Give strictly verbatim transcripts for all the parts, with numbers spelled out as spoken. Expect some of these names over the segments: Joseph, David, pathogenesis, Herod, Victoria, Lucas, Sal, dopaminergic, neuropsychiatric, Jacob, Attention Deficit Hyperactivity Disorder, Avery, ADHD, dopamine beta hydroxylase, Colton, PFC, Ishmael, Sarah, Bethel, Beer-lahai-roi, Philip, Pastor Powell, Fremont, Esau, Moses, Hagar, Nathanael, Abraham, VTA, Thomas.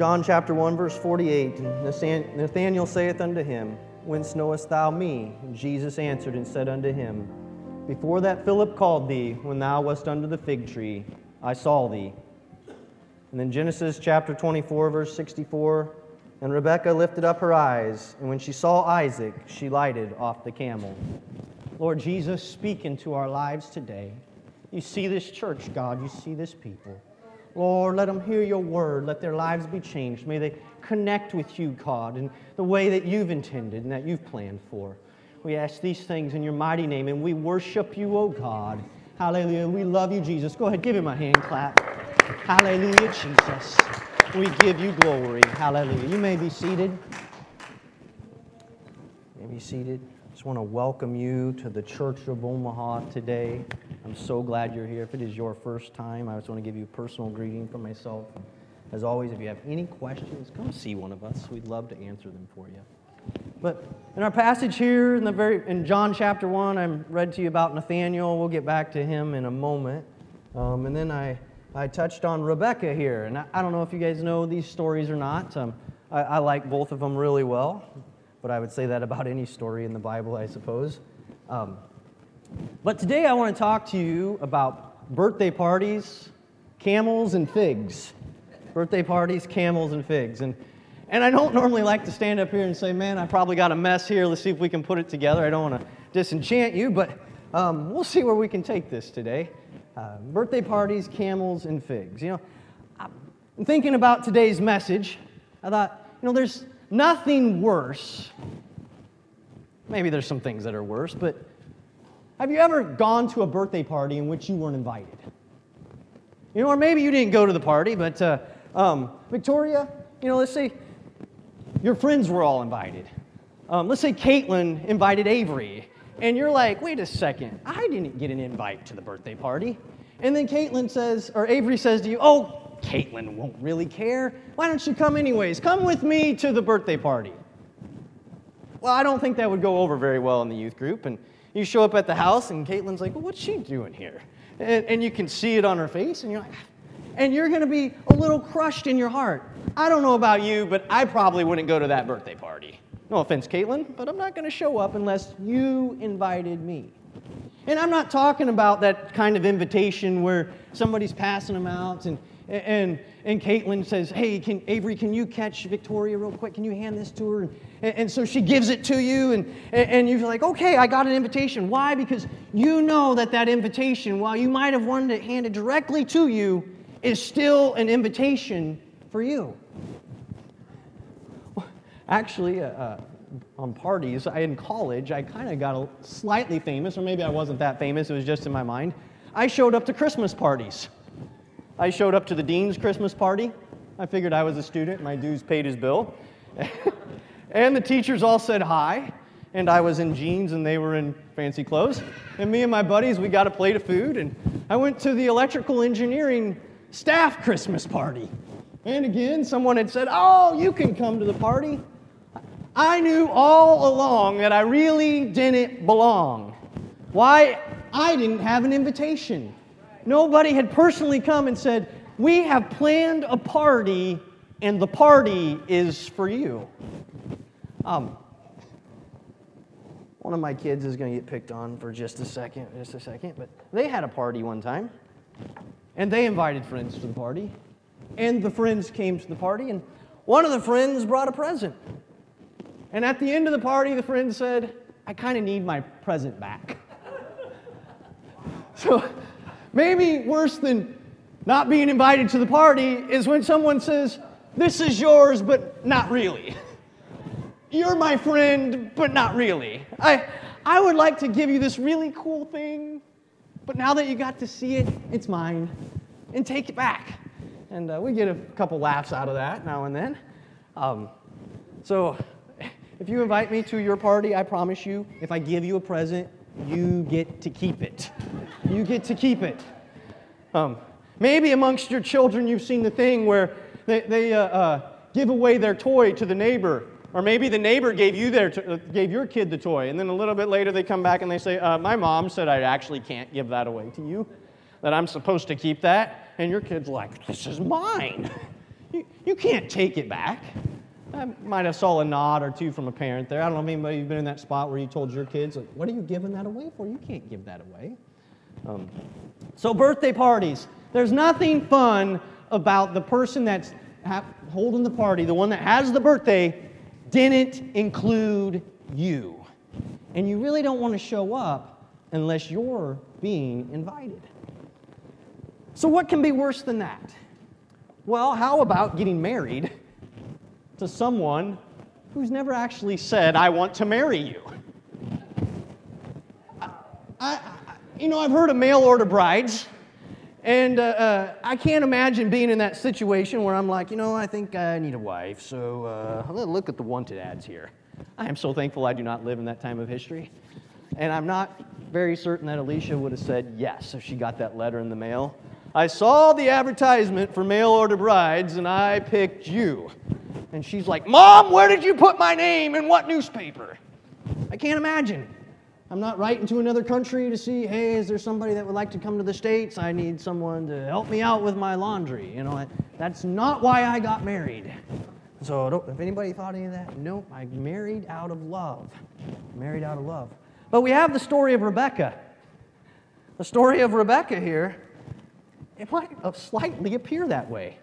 John chapter one, verse forty-eight, Nathanael saith unto him, Whence knowest thou me? And Jesus answered and said unto him, Before that Philip called thee, when thou wast under the fig tree, I saw thee. And then Genesis chapter twenty-four, verse sixty-four, And Rebecca lifted up her eyes, and when she saw Isaac, she lighted off the camel. Lord Jesus, speak into our lives today. You see this church, God. You see this people. Lord, let them hear your word. Let their lives be changed. May they connect with you, God, in the way that you've intended and that you've planned for. We ask these things in your mighty name, and we worship you, O God. Hallelujah. We love you, Jesus. Go ahead, give him a hand clap. Hallelujah, Jesus. We give you glory. Hallelujah. You may be seated. You may be seated. I just want to welcome you to the Church of Omaha today. I'm so glad you're here. If it is your first time, I just want to give you a personal greeting from myself. As always, if you have any questions, come see one of us. We'd love to answer them for you. But in our passage here in the very in John chapter one, I read to you about Nathanael. We'll get back to him in a moment. Um, and then I I touched on Rebecca here, and I, I don't know if you guys know these stories or not. Um, I, I like both of them really well, but I would say that about any story in the Bible, I suppose. Um, but today I want to talk to you about birthday parties, camels, and figs. Birthday parties, camels, and figs. And and I don't normally like to stand up here and say, man, I probably got a mess here. Let's see if we can put it together. I don't want to disenchant you, but um, we'll see where we can take this today. Uh, birthday parties, camels, and figs. You know, I'm thinking about today's message. I thought, you know, there's nothing worse. Maybe there's some things that are worse, but have you ever gone to a birthday party in which you weren't invited? You know, or maybe you didn't go to the party, but uh, um, Victoria, you know, let's say your friends were all invited. Um, let's say Caitlin invited Avery. And you're like, wait a second, I didn't get an invite to the birthday party. And then Caitlin says, or Avery says to you, oh, Caitlin won't really care. Why don't you come anyways? Come with me to the birthday party. Well, I don't think that would go over very well in the youth group. And you show up at the house, and Caitlin's like, well, what's she doing here? And, and you can see it on her face, and you're like, and you're going to be a little crushed in your heart. I don't know about you, but I probably wouldn't go to that birthday party. No offense, Caitlin, but I'm not going to show up unless you invited me. And I'm not talking about that kind of invitation where somebody's passing them out and and and Caitlin says, hey, can Avery, can you catch Victoria real quick? Can you hand this to her? And, and so she gives it to you, and, and you're like, okay, I got an invitation. Why? Because you know that that invitation, while you might have wanted it handed directly to you, is still an invitation for you. Actually, uh, uh, on parties, I, in college, I kind of got a, slightly famous, or maybe I wasn't that famous, it was just in my mind. I showed up to Christmas parties. I showed up to the dean's Christmas party. I figured I was a student, my dues paid his bill. And the teachers all said hi, and I was in jeans and they were in fancy clothes. And me and my buddies, we got a plate of food, and I went to the electrical engineering staff Christmas party. And again, someone had said, oh, you can come to the party. I knew all along that I really didn't belong. Why? I didn't have an invitation. Nobody had personally come and said, we have planned a party, and the party is for you. Um, one of my kids is going to get picked on for just a second, just a second, but they had a party one time, and they invited friends to the party, and the friends came to the party, and one of the friends brought a present. And at the end of the party, the friend said, I kind of need my present back. So maybe worse than not being invited to the party is when someone says, this is yours, but not really. You're my friend, but not really. I, I would like to give you this really cool thing, but now that you got to see it, it's mine. And take it back. And uh, we get a couple laughs out of that now and then. Um, so... If you invite me to your party, I promise you, if I give you a present, you get to keep it. You get to keep it. Um, maybe amongst your children, you've seen the thing where they, they uh, uh, give away their toy to the neighbor, or maybe the neighbor gave you their to- gave your kid the toy, and then a little bit later they come back and they say, uh, my mom said I actually can't give that away to you, that I'm supposed to keep that, and your kid's like, this is mine. You, You can't take it back. I might have saw a nod or two from a parent there. I don't know if anybody has been in that spot where you told your kids, like, what are you giving that away for? You can't give that away. Um, so birthday parties. There's nothing fun about the person that's ha- holding the party, the one that has the birthday, didn't include you. And you really don't want to show up unless you're being invited. So what can be worse than that? Well, how about getting married to someone who's never actually said, I want to marry you? I, I, you know, I've heard of mail-order brides, and uh, uh, I can't imagine being in that situation where I'm like, you know, I think I need a wife, so uh, let's look at the wanted ads here. I am so thankful I do not live in that time of history, and I'm not very certain that Alicia would have said yes if she got that letter in the mail. I saw the advertisement for mail-order brides, and I picked you. And she's like, Mom, where did you put my name? In what newspaper? I can't imagine. I'm not writing to another country to see, hey, is there somebody that would like to come to the States? I need someone to help me out with my laundry. You know, that's not why I got married. So don't, if anybody thought any of that, nope, I married out of love. Married out of love. But we have the story of Rebecca. The story of Rebecca here. It might slightly appear that way.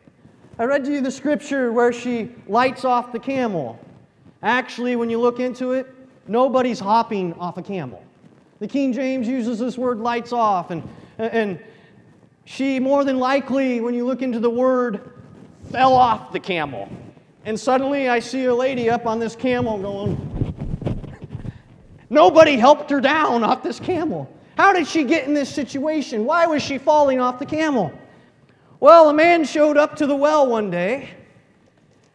I read to you the scripture where she lights off the camel. Actually, when you look into it, nobody's hopping off a camel. The King James uses this word lights off, and, and she more than likely, when you look into the word, fell off the camel. And suddenly I see a lady up on this camel going, nobody helped her down off this camel. How did she get in this situation? Why was she falling off the camel? Well, a man showed up to the well one day,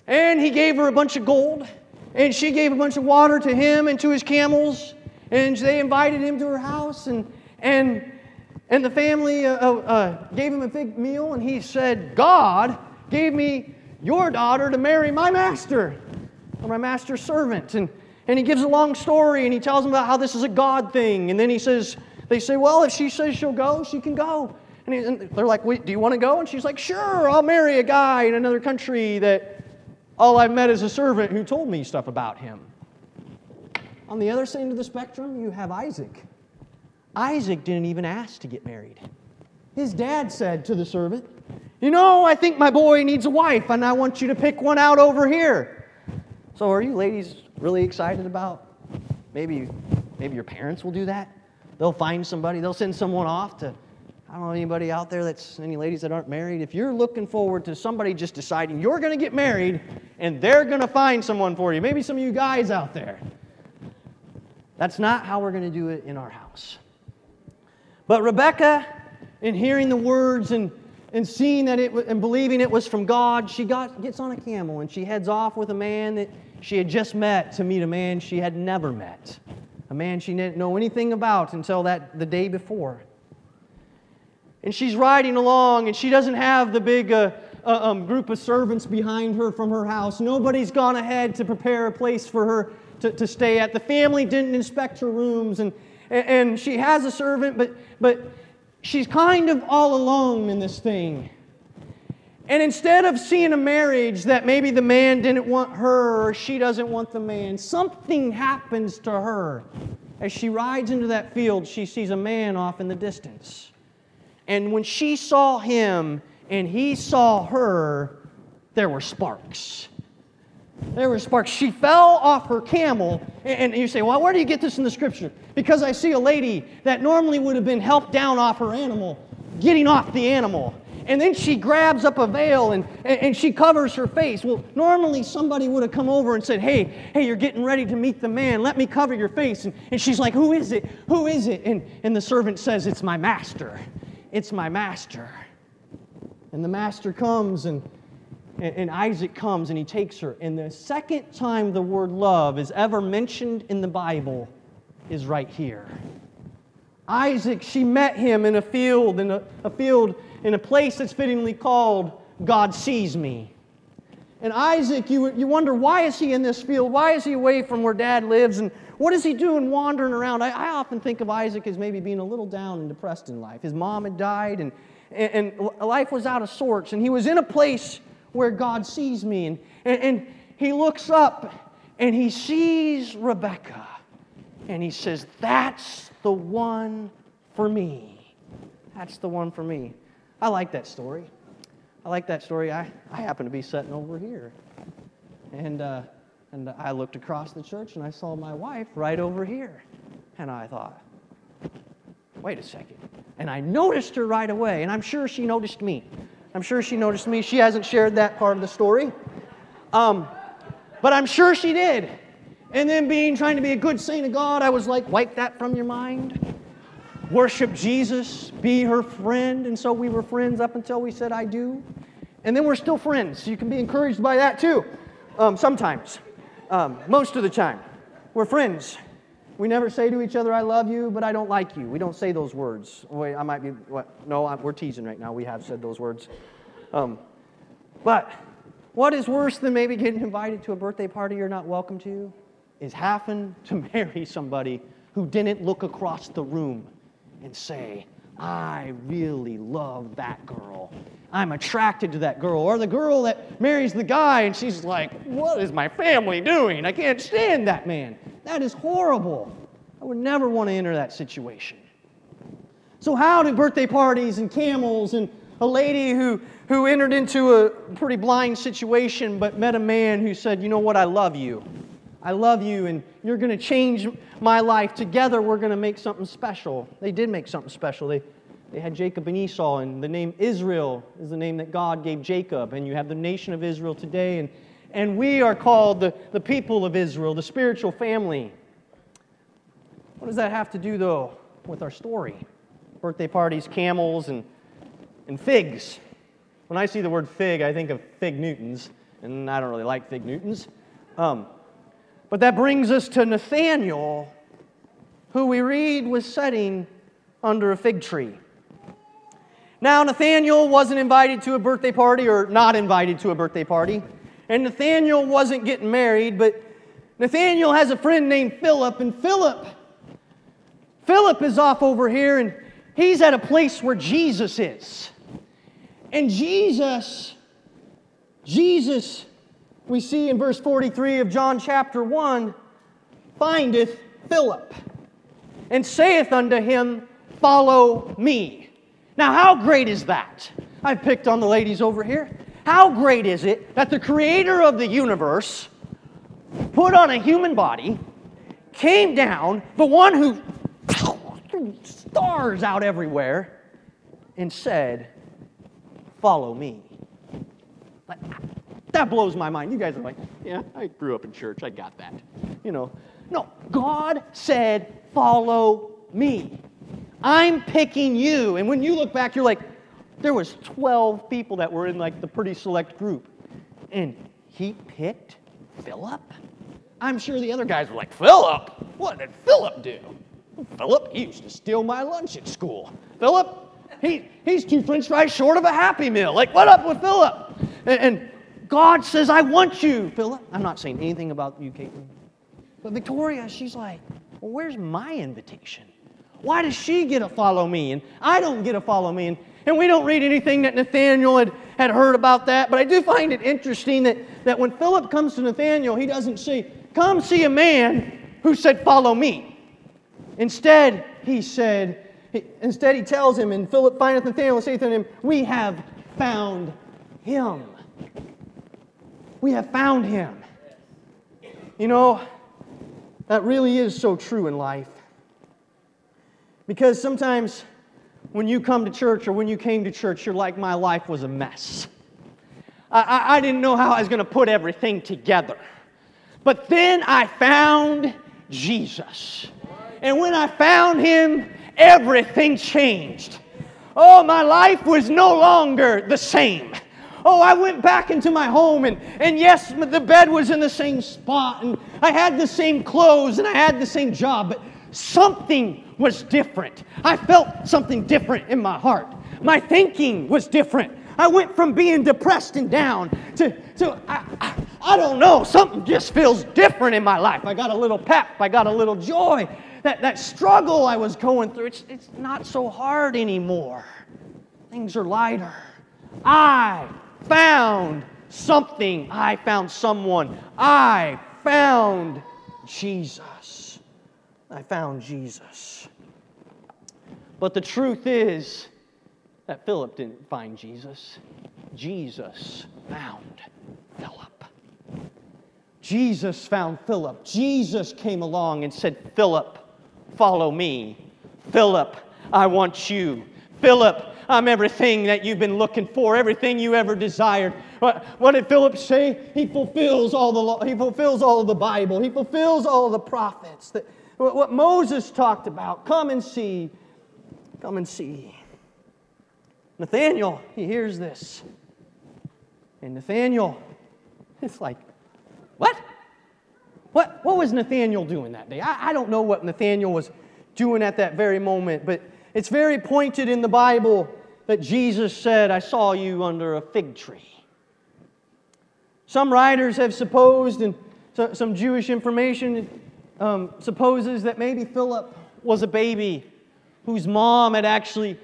and he gave her a bunch of gold, and she gave a bunch of water to him and to his camels, and they invited him to her house, and and and the family uh, uh, gave him a big meal, and he said, God gave me your daughter to marry my master, or my master's servant. And, and he gives a long story, and he tells them about how this is a God thing, and then he says, they say, well, if she says she'll go, she can go. And, he, and they're like, wait, do you want to go? And she's like, sure, I'll marry a guy in another country that all I've met is a servant who told me stuff about him. On the other side of the spectrum, you have Isaac. Isaac didn't even ask to get married. His dad said to the servant, you know, I think my boy needs a wife, and I want you to pick one out over here. So are you ladies really excited about maybe, maybe your parents will do that? They'll find somebody. They'll send someone off to, I don't know anybody out there that's, any ladies that aren't married. If you're looking forward to somebody just deciding you're going to get married and they're going to find someone for you, maybe some of you guys out there. That's not how we're going to do it in our house. But Rebecca, in hearing the words and, and seeing that it and believing it was from God, she got gets on a camel and she heads off with a man that she had just met to meet a man she had never met. A man she didn't know anything about until that the day before. And she's riding along, and she doesn't have the big uh, uh, um, group of servants behind her from her house. Nobody's gone ahead to prepare a place for her to, to stay at. The family didn't inspect her rooms, and and she has a servant, but but she's kind of all alone in this thing. And instead of seeing a marriage that maybe the man didn't want her or she doesn't want the man, something happens to her. As she rides into that field, she sees a man off in the distance. And when she saw him and he saw her, there were sparks. There were sparks. She fell off her camel, and you say, well, where do you get this in the scripture? Because I see a lady that normally would have been helped down off her animal, getting off the animal. And then she grabs up a veil and, and she covers her face. Well, normally somebody would have come over and said, hey, hey, you're getting ready to meet the man. Let me cover your face. And, and she's like, who is it? Who is it? And, and the servant says, it's my master. It's my master. And the master comes and, and, and Isaac comes and he takes her. And the second time the word love is ever mentioned in the Bible is right here. Isaac, she met him in a field, in a, a field in a place that's fittingly called God Sees Me. And Isaac, you, you wonder, why is he in this field? Why is he away from where Dad lives? And what is he doing wandering around? I, I often think of Isaac as maybe being a little down and depressed in life. His mom had died, and, and, and life was out of sorts. And he was in a place where God sees me. And, and, and he looks up and he sees Rebecca. And he says, that's the one for me. That's the one for me. I like that story. I like that story. I, I happen to be sitting over here. And uh, and I looked across the church and I saw my wife right over here. And I thought, wait a second. And I noticed her right away. And I'm sure she noticed me. I'm sure she noticed me. She hasn't shared that part of the story. Um, but I'm sure she did. And then being, trying to be a good saint of God, I was like, wipe that from your mind. Worship Jesus. Be her friend. And so we were friends up until we said, I do. And then we're still friends. You can be encouraged by that too. Um, sometimes. Um, most of the time. We're friends. We never say to each other, I love you, but I don't like you. We don't say those words. Wait, I might be, what? No, I'm, we're teasing right now. We have said those words. Um, but what is worse than maybe getting invited to a birthday party you're not welcome to is having to marry somebody who didn't look across the room and say, I really love that girl. I'm attracted to that girl. Or the girl that marries the guy and she's like, what is my family doing? I can't stand that man. That is horrible. I would never want to enter that situation. So how do birthday parties and camels and a lady who, who entered into a pretty blind situation but met a man who said, you know what, I love you. I love you and you're going to change my life. Together we're going to make something special. They did make something special. They they had Jacob and Esau, and the name Israel is the name that God gave Jacob. And you have the nation of Israel today, and, and we are called the, the people of Israel, the spiritual family. What does that have to do, though, with our story? Birthday parties, camels, and, and figs. When I see the word fig, I think of fig Newtons, and I don't really like fig Newtons. Um... But that brings us to Nathanael, who we read was sitting under a fig tree. Now, Nathanael wasn't invited to a birthday party, or not invited to a birthday party. And Nathanael wasn't getting married, but Nathanael has a friend named Philip. And Philip, Philip is off over here, and he's at a place where Jesus is. And Jesus, Jesus... we see in verse forty-three of John chapter one, findeth Philip, and saith unto him, follow me. Now how great is that? I've picked on the ladies over here. How great is it that the creator of the universe put on a human body, came down, the one who threw stars out everywhere, and said, follow me. Like, that blows my mind. You guys are like, yeah, I grew up in church. I got that. You know, no, God said, follow me. I'm picking you. And when you look back, you're like, there was twelve people that were in like the pretty select group. And he picked Philip? I'm sure the other guys were like, Philip? What did Philip do? Philip, he used to steal my lunch at school. Philip, he he's two French fries short of a Happy Meal. Like, what up with Philip? And, and God says, I want you, Philip. I'm not saying anything about you, Caitlin. But Victoria, she's like, well, where's my invitation? Why does she get a follow me? And I don't get a follow me. And, and we don't read anything that Nathanael had, had heard about that. But I do find it interesting that, that when Philip comes to Nathanael, he doesn't say, come see a man who said, follow me. Instead, he said, he, instead he tells him, and Philip findeth Nathanael and saith unto him, we have found him. We have found him. You know, that really is so true in life. Because sometimes when you come to church or when you came to church, you're like, my life was a mess. I, I, I didn't know how I was going to put everything together. But then I found Jesus. And when I found him, everything changed. Oh, my life was no longer the same. Oh, I went back into my home, and, and yes, the bed was in the same spot, and I had the same clothes, and I had the same job, but something was different. I felt something different in my heart. My thinking was different. I went from being depressed and down to, to I, I, I don't know, something just feels different in my life. I got a little pep. I got a little joy. That, that struggle I was going through, it's, it's not so hard anymore. Things are lighter. I... found something. I found someone. I found Jesus. I found Jesus. But the truth is that Philip didn't find Jesus. Jesus found Philip. Jesus found Philip. Jesus came along and said, Philip, follow me. Philip, I want you. Philip, I'm everything that you've been looking for, everything you ever desired. What, what did Philip say? He fulfills all the law. He fulfills all of the Bible. He fulfills all of the prophets. The, what, what Moses talked about. Come and see. Come and see. Nathanael, he hears this. And Nathanael, it's like, what? What, what was Nathanael doing that day? I, I don't know what Nathanael was doing at that very moment, but it's very pointed in the Bible that Jesus said, I saw you under a fig tree. Some writers have supposed, and some Jewish information um, supposes that maybe Philip was a baby whose mom had actually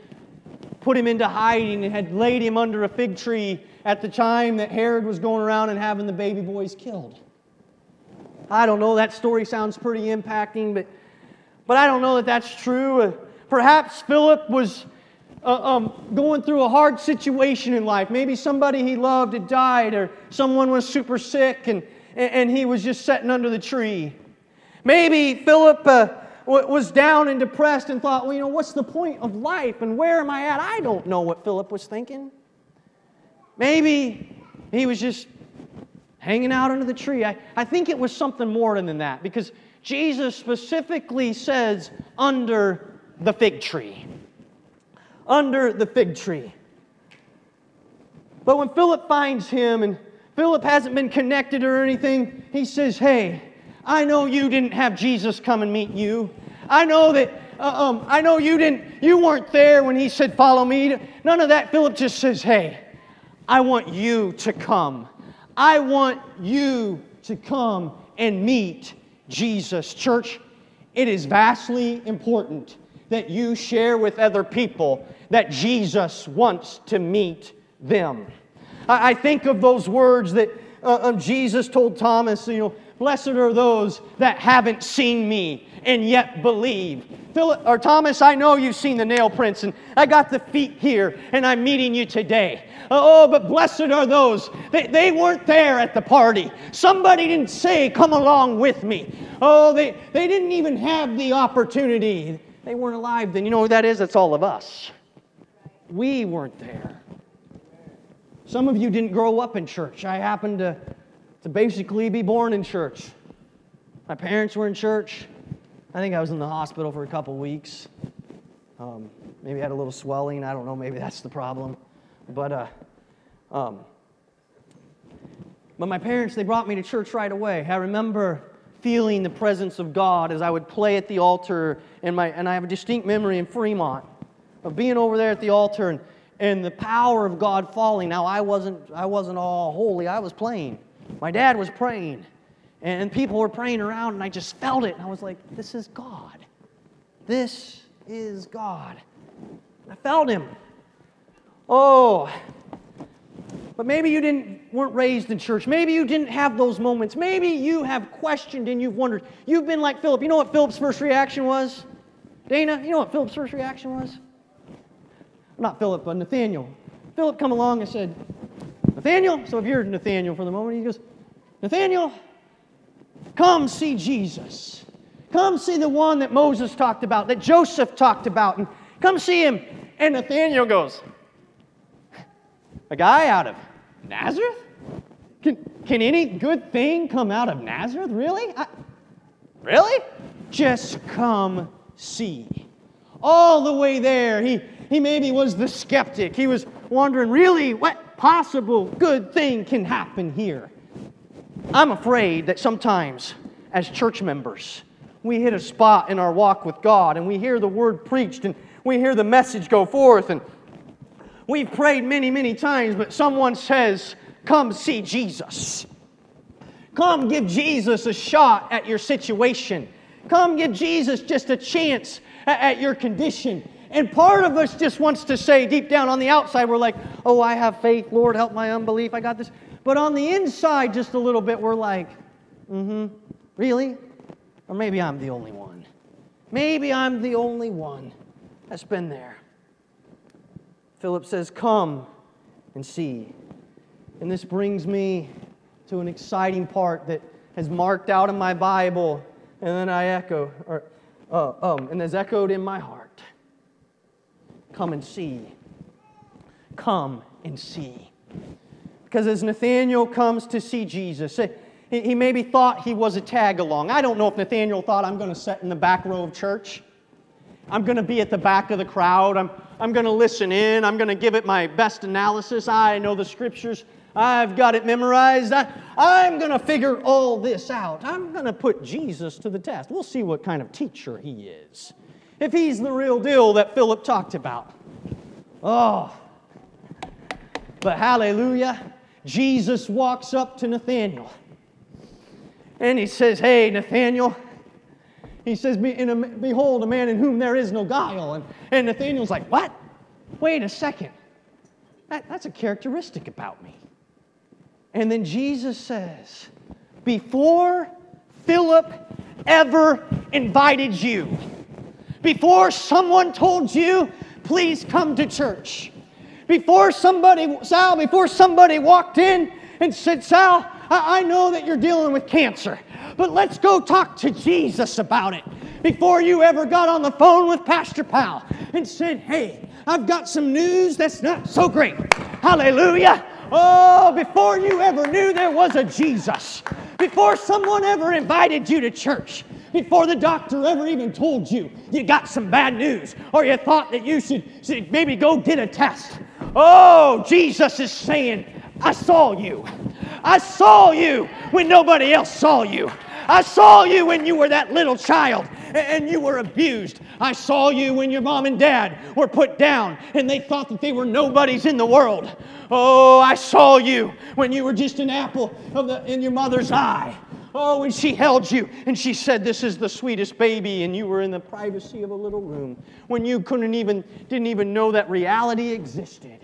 put him into hiding and had laid him under a fig tree at the time that Herod was going around and having the baby boys killed. I don't know, that story sounds pretty impacting, but, but I don't know that that's true. Perhaps Philip was uh, um, going through a hard situation in life. Maybe somebody he loved had died, or someone was super sick, and, and he was just sitting under the tree. Maybe Philip uh, was down and depressed and thought, well, you know, what's the point of life, and where am I at? I don't know what Philip was thinking. Maybe he was just hanging out under the tree. I, I think it was something more than that, because Jesus specifically says, under the fig tree. Under the fig tree. But when Philip finds him, and Philip hasn't been connected or anything, he says, hey, I know you didn't have Jesus come and meet you. I know that, uh, um, I know you didn't, you weren't there when he said, follow me. None of that. Philip just says, hey, I want you to come. I want you to come and meet Jesus. Church, it is vastly important that you share with other people that Jesus wants to meet them. I think of those words that uh, Jesus told Thomas, you know, blessed are those that haven't seen me and yet believe. Philip, or Thomas, I know you've seen the nail prints, and I got the feet here, and I'm meeting you today. Oh, but blessed are those. They, they weren't there at the party. Somebody didn't say, come along with me. Oh, they, they didn't even have the opportunity. They weren't alive then. You know who that is? That's all of us. We weren't there. Some of you didn't grow up in church. I happened to, to basically be born in church. My parents were in church. I think I was in the hospital for a couple weeks. Um, maybe I had a little swelling. I don't know. Maybe that's the problem. But uh, um, but my parents, they brought me to church right away. I remember feeling the presence of God as I would play at the altar, and my and I have a distinct memory in Fremont of being over there at the altar and, and the power of God falling. Now I wasn't I wasn't all holy. I was playing. My dad was praying, and people were praying around, and I just felt it. And I was like, "This is God. This is God." And I felt Him. Oh, but maybe you didn't weren't raised in church. Maybe you didn't have those moments. Maybe you have questioned and you've wondered. You've been like Philip. You know what Philip's first reaction was? Dana, you know what Philip's first reaction was? Not Philip, but Nathanael. Philip come along and said, Nathanael, so if you're Nathanael for the moment, he goes, Nathanael, come see Jesus. Come see the one that Moses talked about, that Joseph talked about, and come see him. And Nathanael goes, a guy out of Nazareth? Can can any good thing come out of Nazareth? Really? I, really? Just come see. All the way there, he, he maybe was the skeptic. He was wondering, really, what possible good thing can happen here? I'm afraid that sometimes, as church members, we hit a spot in our walk with God, and we hear the word preached, and we hear the message go forth, and we've prayed many, many times, but someone says, come see Jesus. Come give Jesus a shot at your situation. Come give Jesus just a chance at your condition. And part of us just wants to say deep down on the outside, we're like, oh, I have faith. Lord, help my unbelief. I got this. But on the inside, just a little bit, we're like, mm-hmm, really? Or maybe I'm the only one. Maybe I'm the only one that's been there. Philip says, come and see. And this brings me to an exciting part that has marked out in my Bible, and then I echo, or uh, um, and has echoed in my heart. Come and see. Come and see. Because as Nathanael comes to see Jesus, he maybe thought he was a tag along. I don't know if Nathanael thought, I'm going to sit in the back row of church. I'm going to be at the back of the crowd. I'm, I'm going to listen in. I'm going to give it my best analysis. I know the scriptures. I've got it memorized. I, I'm going to figure all this out. I'm going to put Jesus to the test. We'll see what kind of teacher he is. If he's the real deal that Philip talked about. Oh, but hallelujah, Jesus walks up to Nathanael. And he says, hey, Nathanael. He says, Be, in a, behold, a man in whom there is no guile. And, and Nathanael's like, what? Wait a second. That, that's a characteristic about me. And then Jesus says, before Philip ever invited you, before someone told you, please come to church, before somebody, Sal, before somebody walked in and said, Sal, I know that you're dealing with cancer, but let's go talk to Jesus about it. Before you ever got on the phone with Pastor Powell and said, hey, I've got some news that's not so great. Hallelujah. Oh, before you ever knew there was a Jesus, before someone ever invited you to church, before the doctor ever even told you you got some bad news or you thought that you should, should maybe go get a test. Oh, Jesus is saying, I saw you. I saw you when nobody else saw you. I saw you when you were that little child and you were abused. I saw you when your mom and dad were put down and they thought that they were nobodies in the world. Oh, I saw you when you were just an apple of the, in your mother's eye. Oh, when she held you and she said, this is the sweetest baby, and you were in the privacy of a little room when you couldn't even, didn't even know that reality existed.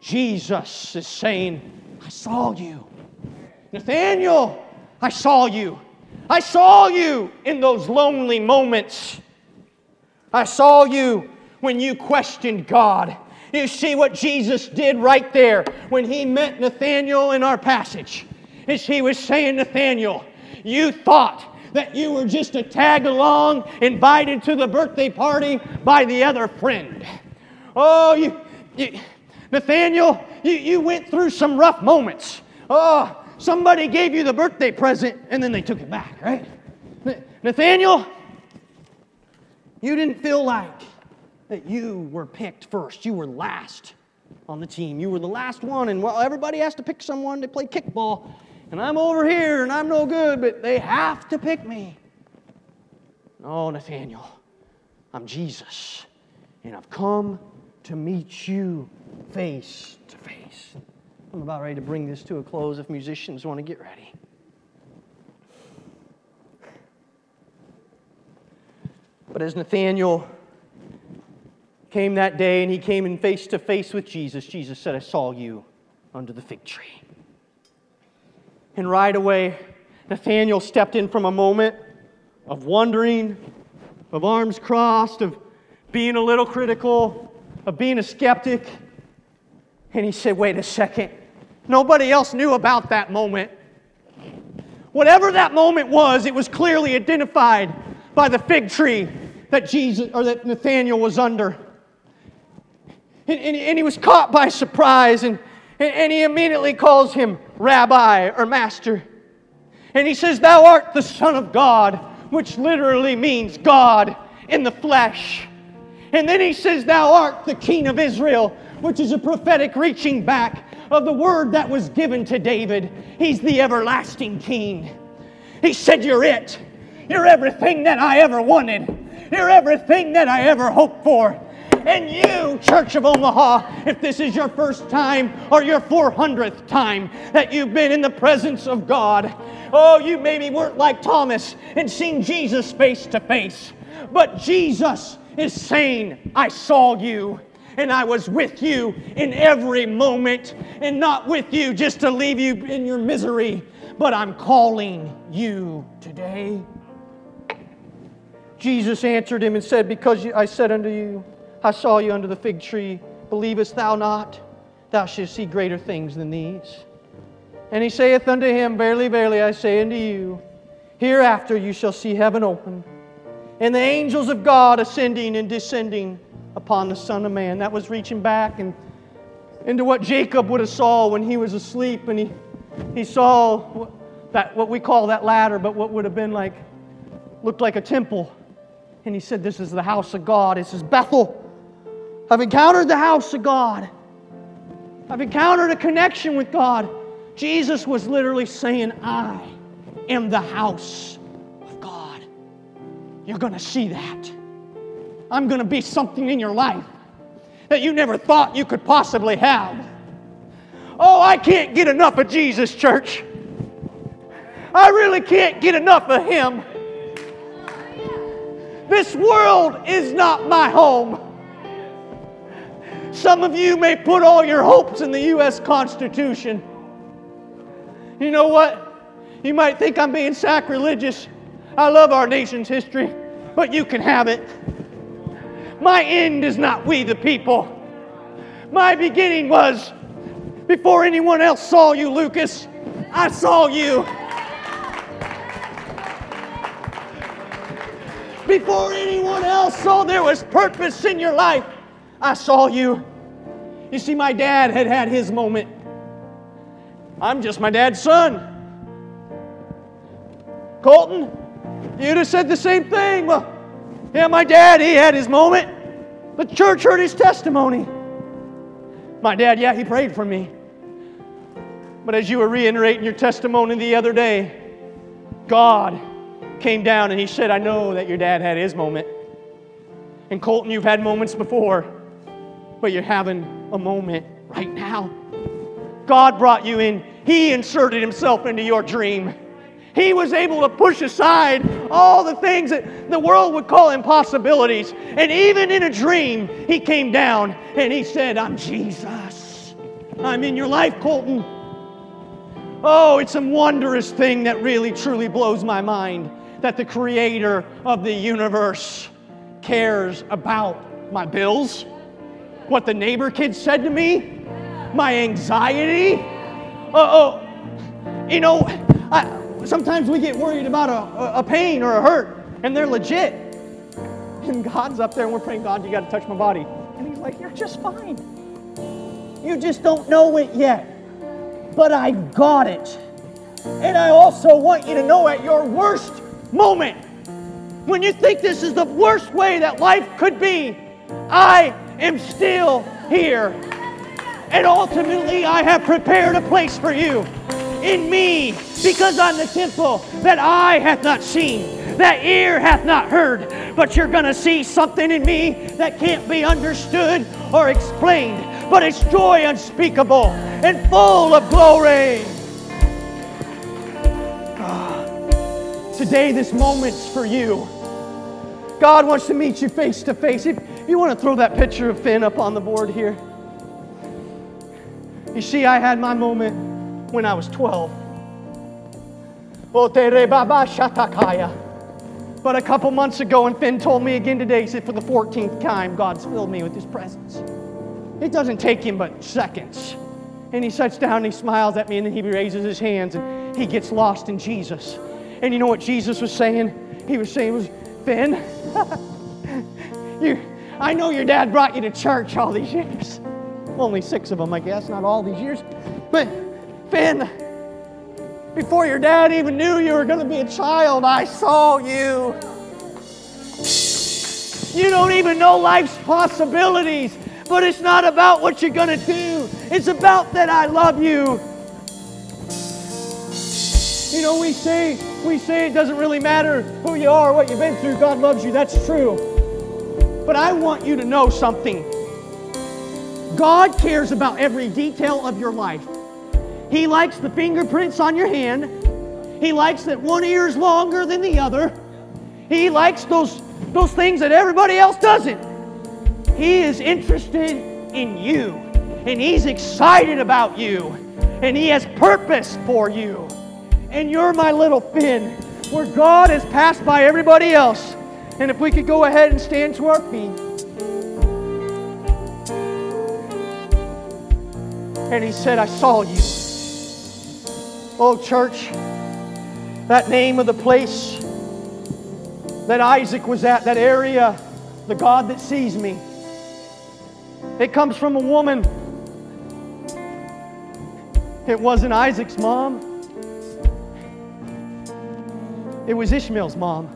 Jesus is saying, I saw you. Nathanael, I saw you. I saw you in those lonely moments. I saw you when you questioned God. You see what Jesus did right there when he met Nathanael in our passage. Is he was saying, Nathanael, you thought that you were just a tag along invited to the birthday party by the other friend. Oh, you... you Nathanael, you, you went through some rough moments. Oh, somebody gave you the birthday present, and then they took it back, right? Nathanael, you didn't feel like that you were picked first. You were last on the team. You were the last one, and well, everybody has to pick someone to play kickball, and I'm over here, and I'm no good, but they have to pick me. No, Nathanael, I'm Jesus, and I've come to meet you face to face. I'm about ready to bring this to a close if musicians want to get ready. But as Nathanael came that day and he came in face to face with Jesus, Jesus said, I saw you under the fig tree. And right away, Nathanael stepped in from a moment of wondering, of arms crossed, of being a little critical, of being a skeptic, and he said, wait a second. Nobody else knew about that moment. Whatever that moment was, it was clearly identified by the fig tree that Jesus or that Nathanael was under. And, and, and he was caught by surprise, and, and, and he immediately calls him Rabbi or Master. And he says, thou art the Son of God, which literally means God in the flesh. And then he says, thou art the King of Israel, which is a prophetic reaching back of the word that was given to David. He's the everlasting King. He said, you're it. You're everything that I ever wanted. You're everything that I ever hoped for. And you, Church of Omaha, if this is your first time or your four hundredth time that you've been in the presence of God, oh, you maybe weren't like Thomas and seen Jesus face to face, but Jesus is saying, I saw you. and I was with you in every moment, and not with you just to leave you in your misery, but I'm calling you today. Jesus answered him and said, Because I said unto you, I saw you under the fig tree, believest thou not? Thou shalt see greater things than these. And he saith unto him, Verily, verily, I say unto you, hereafter you shall see heaven open, and the angels of God ascending and descending upon the Son of Man. That was reaching back and into what Jacob would have saw when he was asleep, and he, he saw what, that, what we call that ladder, but what would have been like, looked like a temple. And he said, This is the house of God. This is Bethel. I've encountered the house of God. I've encountered a connection with God. Jesus was literally saying, I am the house of God. You're going to see that. I'm going to be something in your life that you never thought you could possibly have. Oh, I can't get enough of Jesus, church. I really can't get enough of Him. This world is not my home. Some of you may put all your hopes in the U S Constitution. You know what? You might think I'm being sacrilegious. I love our nation's history, but you can have it. My end is not we the people. My beginning was, before anyone else saw you, Lucas, I saw you. Before anyone else saw there was purpose in your life, I saw you. You see, my dad had had his moment. I'm just my dad's son. Colton, you'd have said the same thing. Well, yeah, my dad, he had his moment. The church heard his testimony. My dad, yeah, he prayed for me. But as you were reiterating your testimony the other day, God came down and He said, I know that your dad had his moment. And Colton, you've had moments before, but you're having a moment right now. God brought you in. He inserted Himself into your dream. He was able to push aside all the things that the world would call impossibilities. And even in a dream, He came down and He said, I'm Jesus. I'm in your life, Colton. Oh, it's a wondrous thing that really, truly blows my mind that the Creator of the universe cares about my bills, what the neighbor kid said to me, my anxiety. Oh, oh you know, I, sometimes we get worried about a, a pain or a hurt, and they're legit. And God's up there, and we're praying, God, you got to touch my body. And He's like, you're just fine. You just don't know it yet. But I got it. And I also want you to know at your worst moment, when you think this is the worst way that life could be, I am still here. And ultimately, I have prepared a place for you in me, because I'm the temple that eye hath not seen, that ear hath not heard. But you're going to see something in me that can't be understood or explained. But it's joy unspeakable and full of glory. Today, this moment's for you. God wants to meet you face to face. If you want to throw that picture of Finn up on the board here. You see, I had my moment when I was twelve. But a couple months ago, and Finn told me again today, he said, for the fourteenth time, God's filled me with His presence. It doesn't take Him but seconds. And he sits down and he smiles at me, and then he raises his hands and he gets lost in Jesus. And you know what Jesus was saying? He was saying, was, Finn, you, I know your dad brought you to church all these years. Only six of them, I guess, not all these years. But Finn, before your dad even knew you were going to be a child, I saw you. You don't even know life's possibilities, but it's not about what you're going to do. It's about that I love you. You know, we say, we say it doesn't really matter who you are, what you've been through, God loves you. That's true. But I want you to know something. God cares about every detail of your life. He likes the fingerprints on your hand. He likes that one ear is longer than the other. He likes those, those things that everybody else doesn't. He is interested in you, and He's excited about you, and He has purpose for you. And you're my little Finn, where God has passed by everybody else. And if we could go ahead and stand to our feet. And He said, I saw you. Oh, church, that name of the place that Isaac was at, that area, the God that sees me. It comes from a woman. It wasn't Isaac's mom. It was Ishmael's mom.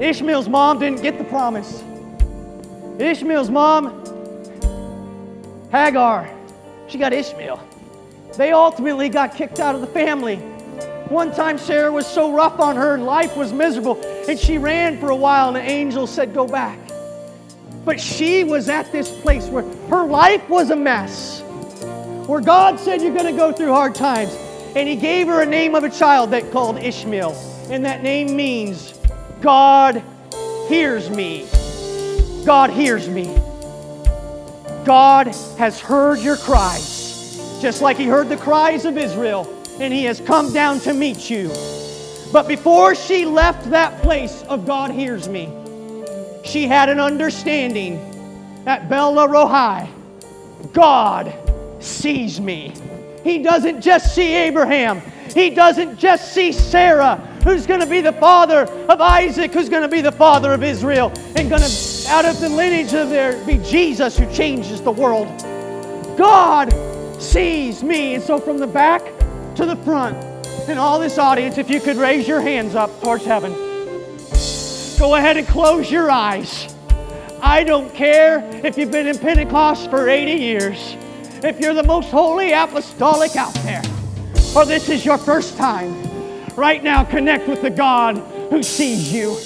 Ishmael's mom didn't get the promise. Ishmael's mom, Hagar, she got Ishmael. They ultimately got kicked out of the family. One time Sarah was so rough on her and life was miserable, and she ran for a while and the angel said, go back. But she was at this place where her life was a mess, where God said, you're going to go through hard times. And He gave her a name of a child that called Ishmael. And that name means, God hears me. God hears me. God has heard your cries, just like He heard the cries of Israel, and He has come down to meet you. But before she left that place of God hears me, she had an understanding at Beer-lahai-roi, God sees me. He doesn't just see Abraham. He doesn't just see Sarah, who's going to be the father of Isaac, who's going to be the father of Israel, and going to, out of the lineage of there, be Jesus who changes the world. God sees me. And so from the back to the front, and all this audience, if you could raise your hands up towards heaven. Go ahead and close your eyes. I don't care if you've been in Pentecost for eighty years. If you're the most holy apostolic out there, or this is your first time, right now connect with the God who sees you,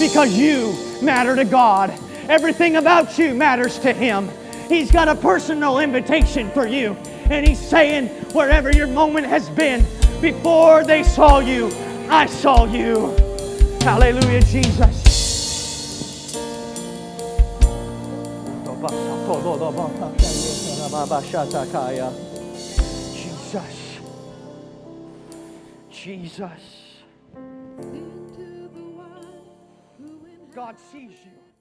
because you matter to God. Everything about you matters to Him. He's got a personal invitation for you, and He's saying, wherever your moment has been, before they saw you, I saw you. Hallelujah, Jesus. Jesus, Jesus, God sees you.